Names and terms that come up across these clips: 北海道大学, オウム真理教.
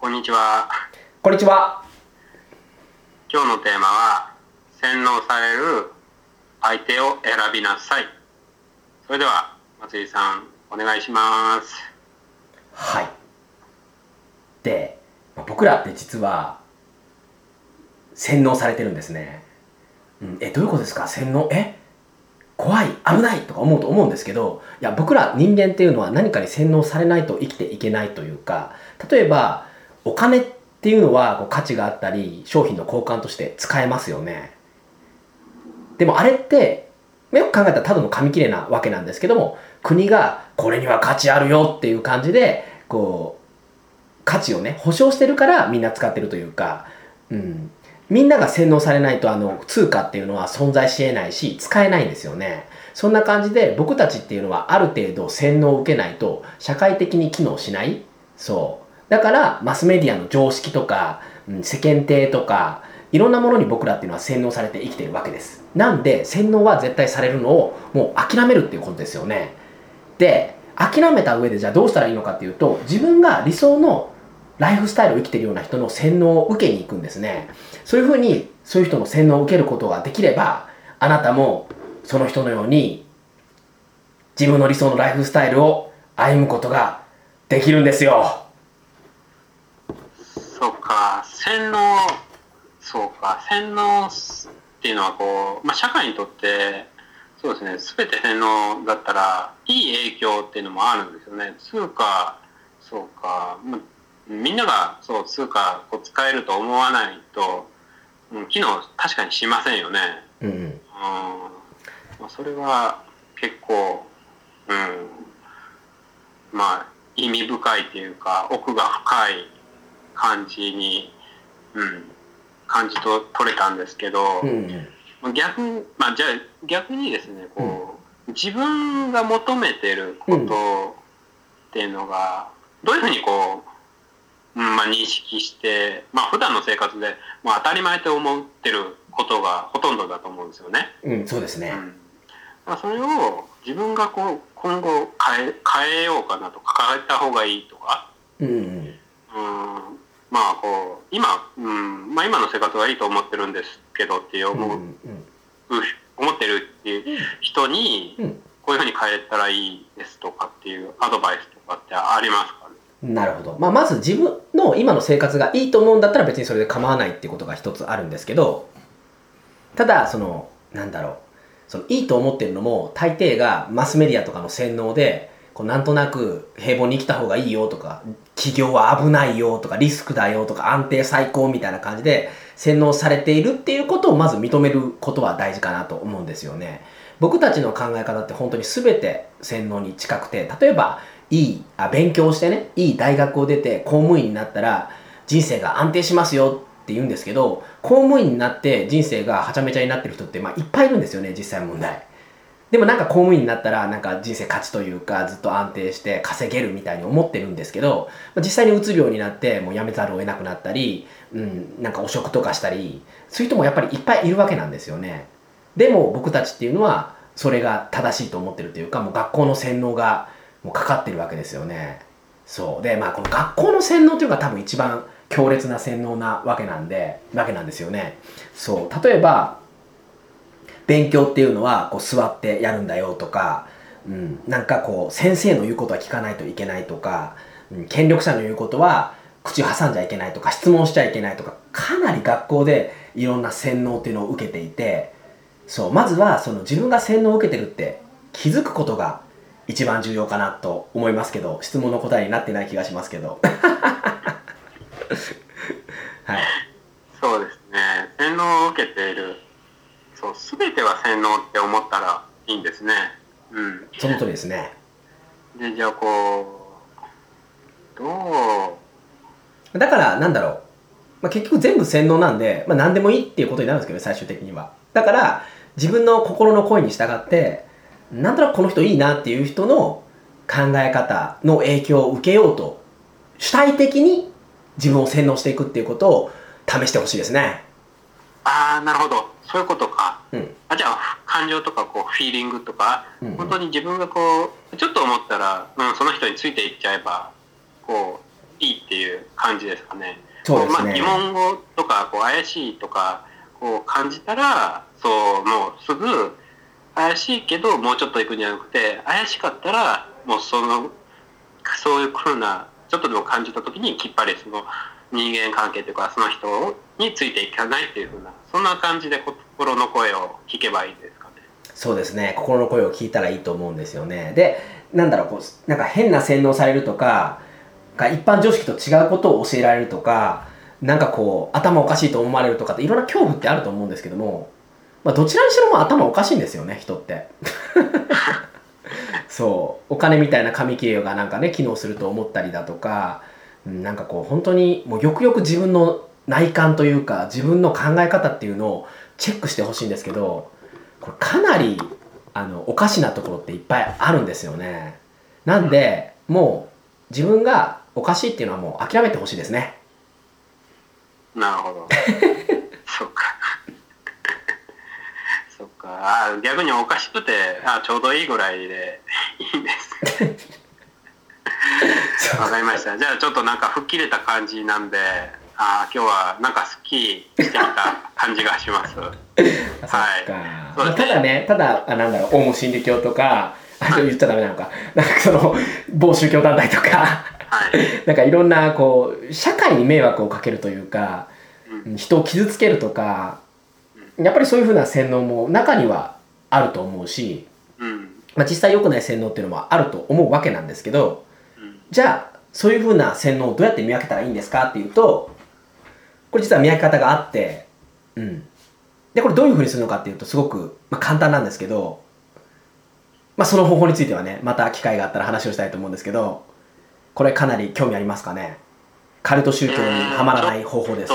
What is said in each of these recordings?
こんにちは。今日のテーマは洗脳される相手を選びなさい。それでは松井さんお願いします。はい。で、僕らって実は洗脳されてるんですね。どういうことですか？洗脳、怖い、危ないとか思うんですけど、いや、僕ら人間っていうのは何かに洗脳されないと生きていけないというか、例えばお金っていうのはこう価値があったり商品の交換として使えますよね。でもあれってよく考えたらただの紙切れなわけなんですけども、国がこれには価値あるよっていう感じでこう価値をね保証してるからみんな使ってるというか、みんなが洗脳されないと通貨っていうのは存在し得ないし使えないんですよね。そんな感じで僕たちっていうのはある程度洗脳を受けないと社会的に機能しない。そうだからマスメディアの常識とか、世間体とかいろんなものに僕らっていうのは洗脳されて生きてるわけです。なんで洗脳は絶対されるのをもう諦めるっていうことですよね。で、諦めた上でじゃあどうしたらいいのかっていうと、自分が理想のライフスタイルを生きているような人の洗脳を受けに行くんですね。そういうふうにそういう人の洗脳を受けることができれば、あなたもその人のように自分の理想のライフスタイルを歩むことができるんですよ。そうか、洗脳っていうのはこう、社会にとってそうですね、すべて洗脳だったらいい影響っていうのもあるんですよね。みんなが通貨を使えると思わないと機能確かにしませんよね。それは結構、意味深いというか奥が深い感じに、感じと取れたんですけど、逆にですね、自分が求めてることっていうのがどういうふうにこう認識して、普段の生活で、当たり前と思ってることがほとんどだと思うんですよね。そうですね。それを自分がこう今後変えようかなとか、変えた方がいいとか、今の生活がいいと思ってるんですけどって思ってるっていう人に、こういうふうに変えたらいいですとかっていうアドバイスとかってありますか？なるほど。まず自分の今の生活がいいと思うんだったら別にそれで構わないっていうことが一つあるんですけど、ただいいと思ってるのも大抵がマスメディアとかの洗脳でこうなんとなく平凡に生きた方がいいよとか、起業は危ないよとか、リスクだよとか、安定最高みたいな感じで洗脳されているっていうことをまず認めることは大事かなと思うんですよね。僕たちの考え方って本当に全て洗脳に近くて、例えば勉強してね、いい大学を出て公務員になったら人生が安定しますよって言うんですけど、公務員になって人生がはちゃめちゃになってる人って、いっぱいいるんですよね、実際問題。でも公務員になったら人生勝ちというかずっと安定して稼げるみたいに思ってるんですけど、実際にうつ病になってもう辞めざるを得なくなったり、汚職とかしたり、そういう人もやっぱりいっぱいいるわけなんですよね。でも僕たちっていうのはそれが正しいと思ってるというか、もう学校の洗脳がもうかかってるわけですよね。で、この学校の洗脳というのが多分一番強烈な洗脳なわけなんですよね。例えば勉強っていうのはこう座ってやるんだよとか、先生の言うことは聞かないといけないとか、権力者の言うことは口挟んじゃいけないとか、質問しちゃいけないとか、かなり学校でいろんな洗脳っていうのを受けていて、まずは自分が洗脳を受けてるって気づくことが一番重要かなと思いますけど、質問の答えになってない気がしますけどはい、そうですね、洗脳を受けている、全ては洗脳って思ったらいいんですね。その通りですね。で、じゃあだから結局全部洗脳なんで、何でもいいっていうことになるんですけどね、最終的には。だから自分の心の声に従ってなんとなくこの人いいなっていう人の考え方の影響を受けようと主体的に自分を洗脳していくっていうことを試してほしいですね。なるほど、そういうことか。じゃあ感情とかフィーリングとか、本当に自分がちょっと思ったら、その人についていっちゃえばいいっていう考感じですかね。そうですね。まあ、疑問語とかこう怪しいとかこう感じたら、そうもうすぐ怪しいけどもうちょっと行くんじゃなくて、怪しかったらもうそういう風なちょっとでも感じた時にきっぱりその人間関係というかその人についていかないという風な、そんな感じで心の声を聞けばいいですかね。そうですね。心の声を聞いたらいいと思うんですよね。で、なんだろう、こうなんか変な洗脳されるとか、一般常識と違うことを教えられるとか、なんかこう頭おかしいと思われるとかっていろんな恐怖ってあると思うんですけども、まあ、どちらにしろもう頭おかしいんですよね、人って。そう、お金みたいな紙切れがなんかね機能すると思ったりだとか、なんかこう本当にもうよくよく自分の内観というか自分の考え方っていうのをチェックしてほしいんですけど、これかなりおかしなところっていっぱいあるんですよね。なんでもう自分がおかしいっていうのはもう諦めてほしいですね。なるほど。そうか。そうか。あ、逆におかしくて、あ、ちょうどいいぐらいでいいんです。わかりました。じゃあちょっとなんか吹っ切れた感じなんで、あ、今日はなんかスッキリしてきた感じがします。はい。そうですね。ただなんだろう、オウム真理教とか、言っちゃダメなのか、なんかその某宗教団体とか。はい、なんかいろんなこう社会に迷惑をかけるというか、人を傷つけるとか、やっぱりそういう風な洗脳も中にはあると思うし、まあ、実際良くない洗脳っていうのもあると思うわけなんですけど、じゃあそういう風な洗脳をどうやって見分けたらいいんですかっていうと、これ実は見分け方があって、でこれどういう風にするのかっていうとすごく、まあ、簡単なんですけど、まあ、その方法についてはね、また機会があったら話をしたいと思うんですけど、これかなり興味ありますかね。カルト宗教にはまらない方法です。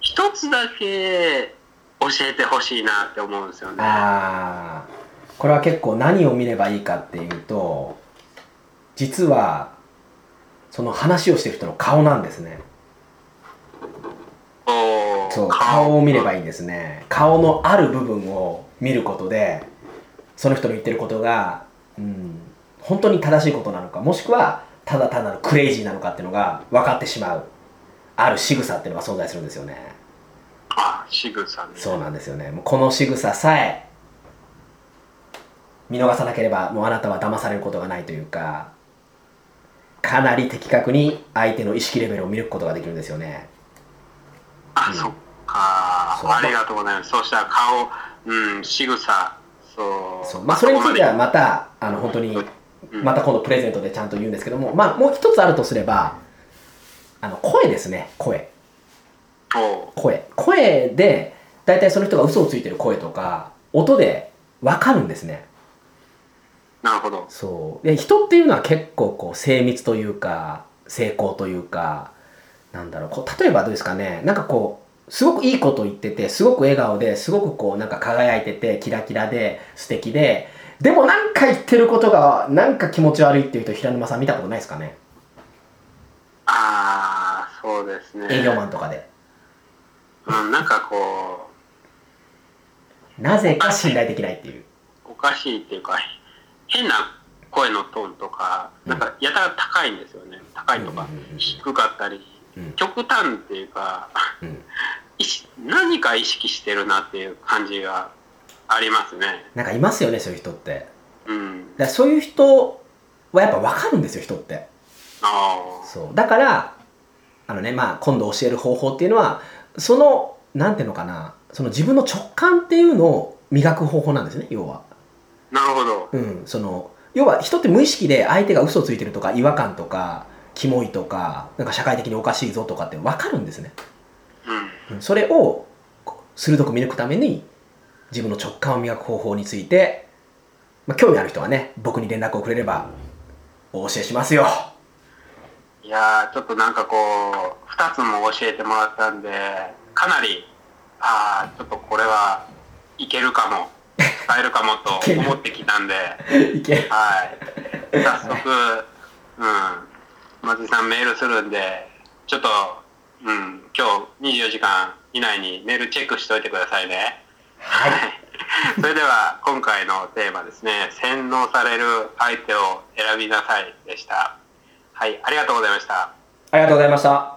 一つだけ教えてほしいなって思うんですよね。あ、これは結構何を見ればいいかっていうと、実はその話をしてる人の顔なんですね。そう、顔を見ればいいんですね。顔のある部分を見ることでその人の言ってることが、本当に正しいことなのか、もしくはただ単なるクレイジーなのかっていうのが分かってしまう、ある仕草っていうのが存在するんですよね。あ、仕草ね。そうなんですよね。もうこの仕草さえ見逃さなければ、もうあなたは騙されることがないというか、かなり的確に相手の意識レベルを見ることができるんですよね。あ、そっか。ありがとうございます。そうしたら顔、仕草、そう、まあ、それについてはまた本当にまた今度プレゼントでちゃんと言うんですけども、まあ、もう一つあるとすれば声ですね。声でだいたいその人が嘘をついてる声とか音で分かるんですね。なるほど。そうで、人っていうのは結構こう精密というか精巧というか、なんだろう、こう例えばどうですかね、なんかこうすごくいいこと言ってて、すごく笑顔ですごくこうなんか輝いててキラキラで素敵で、でもなんか言ってることがなんか気持ち悪いっていう人、平沼さん見たことないですかね。ああ、そうですね。営業マンとかで、なんかこうなぜか信頼できないっていう、おかしいっていうか変な声のトーンとか、なんかやたら高いんですよね。高いとか低かったり、極端っていうか、何か意識してるなっていう感じがありますね。なんかいますよね、そういう人って。だからそういう人はやっぱ分かるんですよ、人って。そう。だからまあ今度教える方法っていうのは、そのなんていうのかな、その自分の直感っていうのを磨く方法なんですね、要は。なるほど。その要は人って無意識で相手が嘘をついてるとか違和感とかキモいとかなんか社会的におかしいぞとかって分かるんですね。それを鋭く見抜くために。自分の直感を磨く方法について、まあ、興味ある人はね、僕に連絡をくれればお教えしますよ。いやー、ちょっとなんかこう2つも教えてもらったんで、かなりちょっとこれはいけるかも、使えるかもと思ってきたんでいける、はい、早速、松井さんメールするんで、ちょっと、今日24時間以内にメールチェックしておいてくださいね。はい、それでは今回のテーマですね、洗脳される相手を選びなさいでした。はい、ありがとうございました。ありがとうございました。